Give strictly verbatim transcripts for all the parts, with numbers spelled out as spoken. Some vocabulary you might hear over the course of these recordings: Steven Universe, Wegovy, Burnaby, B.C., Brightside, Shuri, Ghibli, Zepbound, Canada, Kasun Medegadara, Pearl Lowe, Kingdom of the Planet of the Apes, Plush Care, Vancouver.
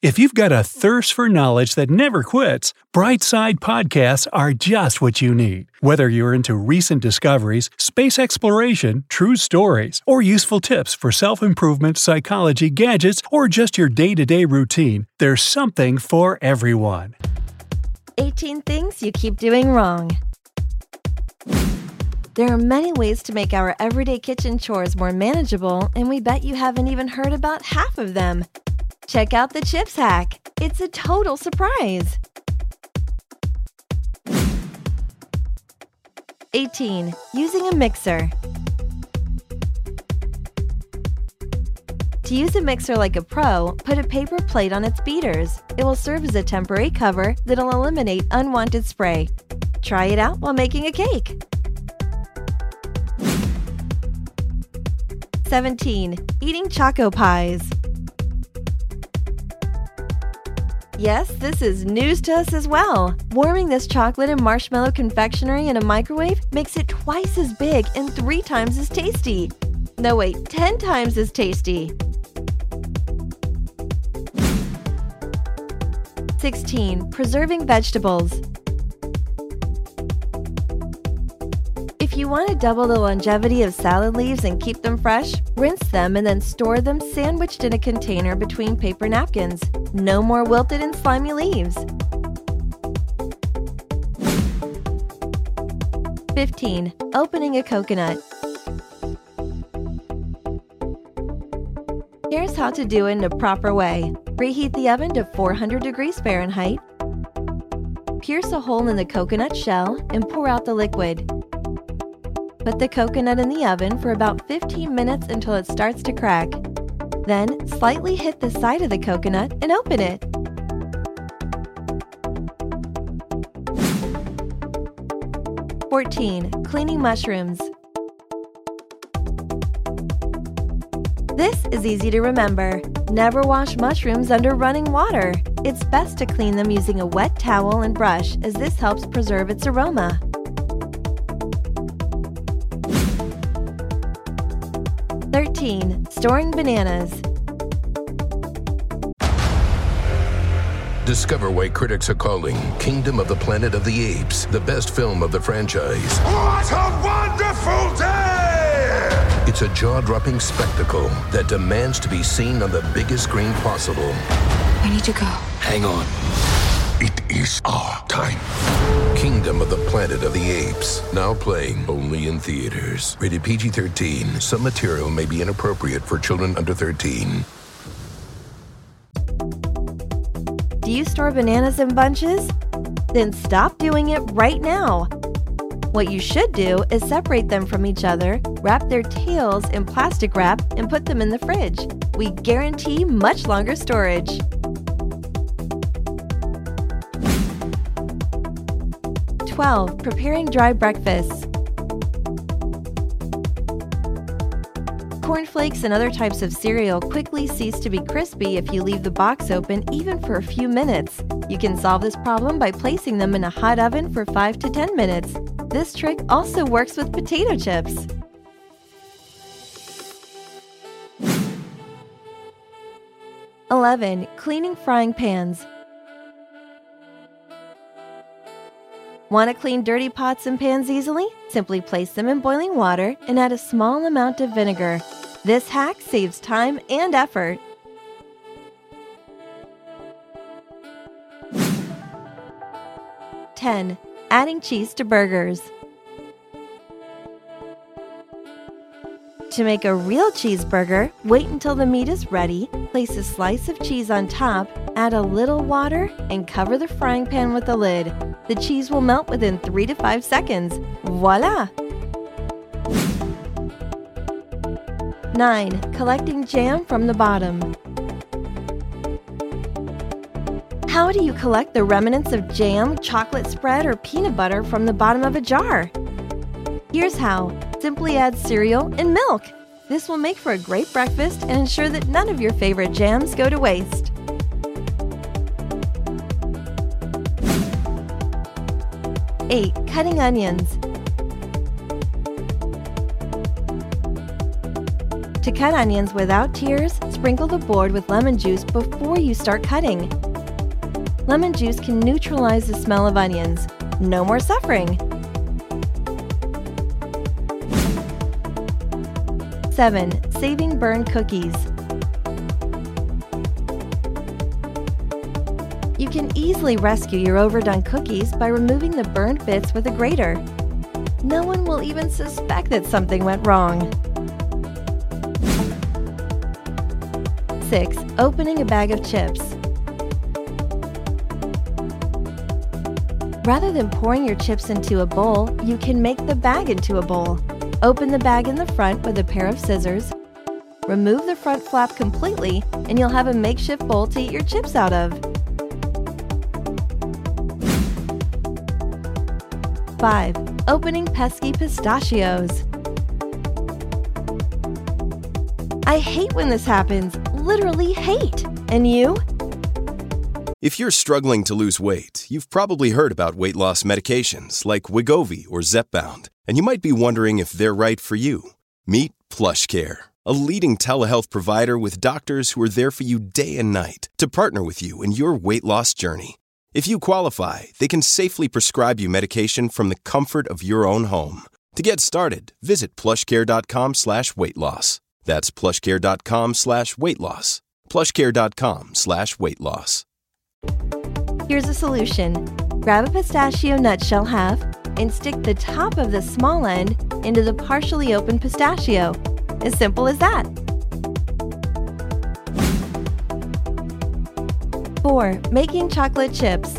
If you've got a thirst for knowledge that never quits, Brightside podcasts are just what you need. Whether you're into recent discoveries, space exploration, true stories, or useful tips for self-improvement, psychology, gadgets, or just your day-to-day routine, there's something for everyone. eighteen Things You Keep Doing Wrong. There are many ways to make our everyday kitchen chores more manageable, and we bet you haven't even heard about half of them. Check out the chips hack. It's a total surprise. eighteen Using a mixer. To use a mixer like a pro, put a paper plate on its beaters. It will serve as a temporary cover that'll eliminate unwanted spray. Try it out while making a cake. seventeen Eating Choco Pies. Yes, this is news to us as well. Warming this chocolate and marshmallow confectionery in a microwave makes it twice as big and three times as tasty. No wait, ten times as tasty. sixteen Preserving vegetables. If you want to double the longevity of salad leaves and keep them fresh, rinse them and then store them sandwiched in a container between paper napkins. No more wilted and slimy leaves. fifteen Opening a coconut. Here's how to do it in the proper way. Preheat the oven to four hundred degrees Fahrenheit. Pierce a hole in the coconut shell and pour out the liquid. Put the coconut in the oven for about fifteen minutes until it starts to crack. Then, slightly hit the side of the coconut and open it. fourteen Cleaning mushrooms. This is easy to remember. Never wash mushrooms under running water. It's best to clean them using a wet towel and brush, as this helps preserve its aroma. thirteen Storing bananas. Discover why critics are calling Kingdom of the Planet of the Apes the best film of the franchise. What a wonderful day! It's a jaw-dropping spectacle that demands to be seen on the biggest screen possible. We need to go. Hang on. It is our time. Kingdom of the Planet of the Apes. Now playing only in theaters. Rated P G thirteen. Some material may be inappropriate for children under thirteen. Do you store bananas in bunches? Then stop doing it right now. What you should do is separate them from each other, wrap their tails in plastic wrap, and put them in the fridge. We guarantee much longer storage. twelve Preparing dry breakfasts. Cornflakes and other types of cereal quickly cease to be crispy if you leave the box open even for a few minutes. You can solve this problem by placing them in a hot oven for five to ten minutes. This trick also works with potato chips. eleven Cleaning frying pans. Want to clean dirty pots and pans easily? Simply place them in boiling water and add a small amount of vinegar. This hack saves time and effort. ten Adding cheese to burgers. To make a real cheeseburger, wait until the meat is ready, place a slice of cheese on top, add a little water, and cover the frying pan with a lid. The cheese will melt within three to five seconds. Voila! nine Collecting jam from the bottom. How do you collect the remnants of jam, chocolate spread, or peanut butter from the bottom of a jar? Here's how. Simply add cereal and milk. This will make for a great breakfast and ensure that none of your favorite jams go to waste. eight. Cutting onions. To cut onions without tears, sprinkle the board with lemon juice before you start cutting. Lemon juice can neutralize the smell of onions. No more suffering. seven. Saving burned cookies. You can easily rescue your overdone cookies by removing the burned bits with a grater. No one will even suspect that something went wrong. six. Opening a bag of chips. Rather than pouring your chips into a bowl, you can make the bag into a bowl. Open the bag in the front with a pair of scissors. Remove the front flap completely, and you'll have a makeshift bowl to eat your chips out of. five. Opening pesky pistachios. I hate when this happens. Literally hate. And you? If you're struggling to lose weight, you've probably heard about weight loss medications like Wegovy or Zepbound, and you might be wondering if they're right for you. Meet Plush Care, a leading telehealth provider with doctors who are there for you day and night to partner with you in your weight loss journey. If you qualify, they can safely prescribe you medication from the comfort of your own home. To get started, visit plushcare.com slash weight loss. That's plushcare.com slash weight loss. plushcare.com slash weight loss. Here's a solution. Grab a pistachio nutshell half and stick the top of the small end into the partially open pistachio. As simple as that. four. Making chocolate chips.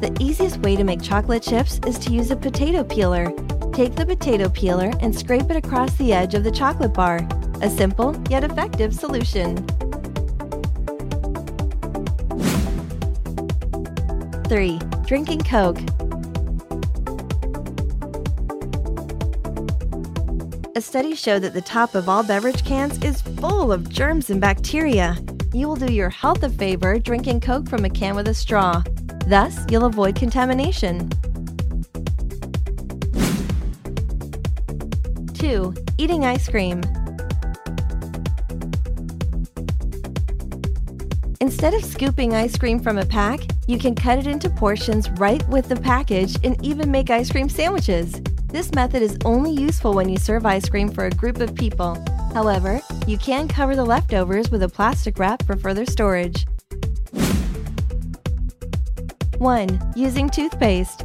The easiest way to make chocolate chips is to use a potato peeler. Take the potato peeler and scrape it across the edge of the chocolate bar. A simple yet effective solution. three. Drinking Coke. A study showed that the top of all beverage cans is full of germs and bacteria. You will do your health a favor drinking Coke from a can with a straw. Thus, you'll avoid contamination. two. Eating ice cream. Instead of scooping ice cream from a pack, you can cut it into portions right with the package and even make ice cream sandwiches. This method is only useful when you serve ice cream for a group of people. However, you can cover the leftovers with a plastic wrap for further storage. one. Using toothpaste.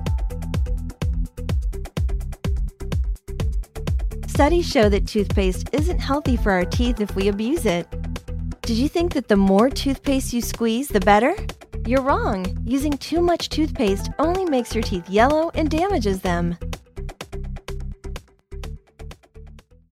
Studies show that toothpaste isn't healthy for our teeth if we abuse it. Did you think that the more toothpaste you squeeze, the better? You're wrong. Using too much toothpaste only makes your teeth yellow and damages them.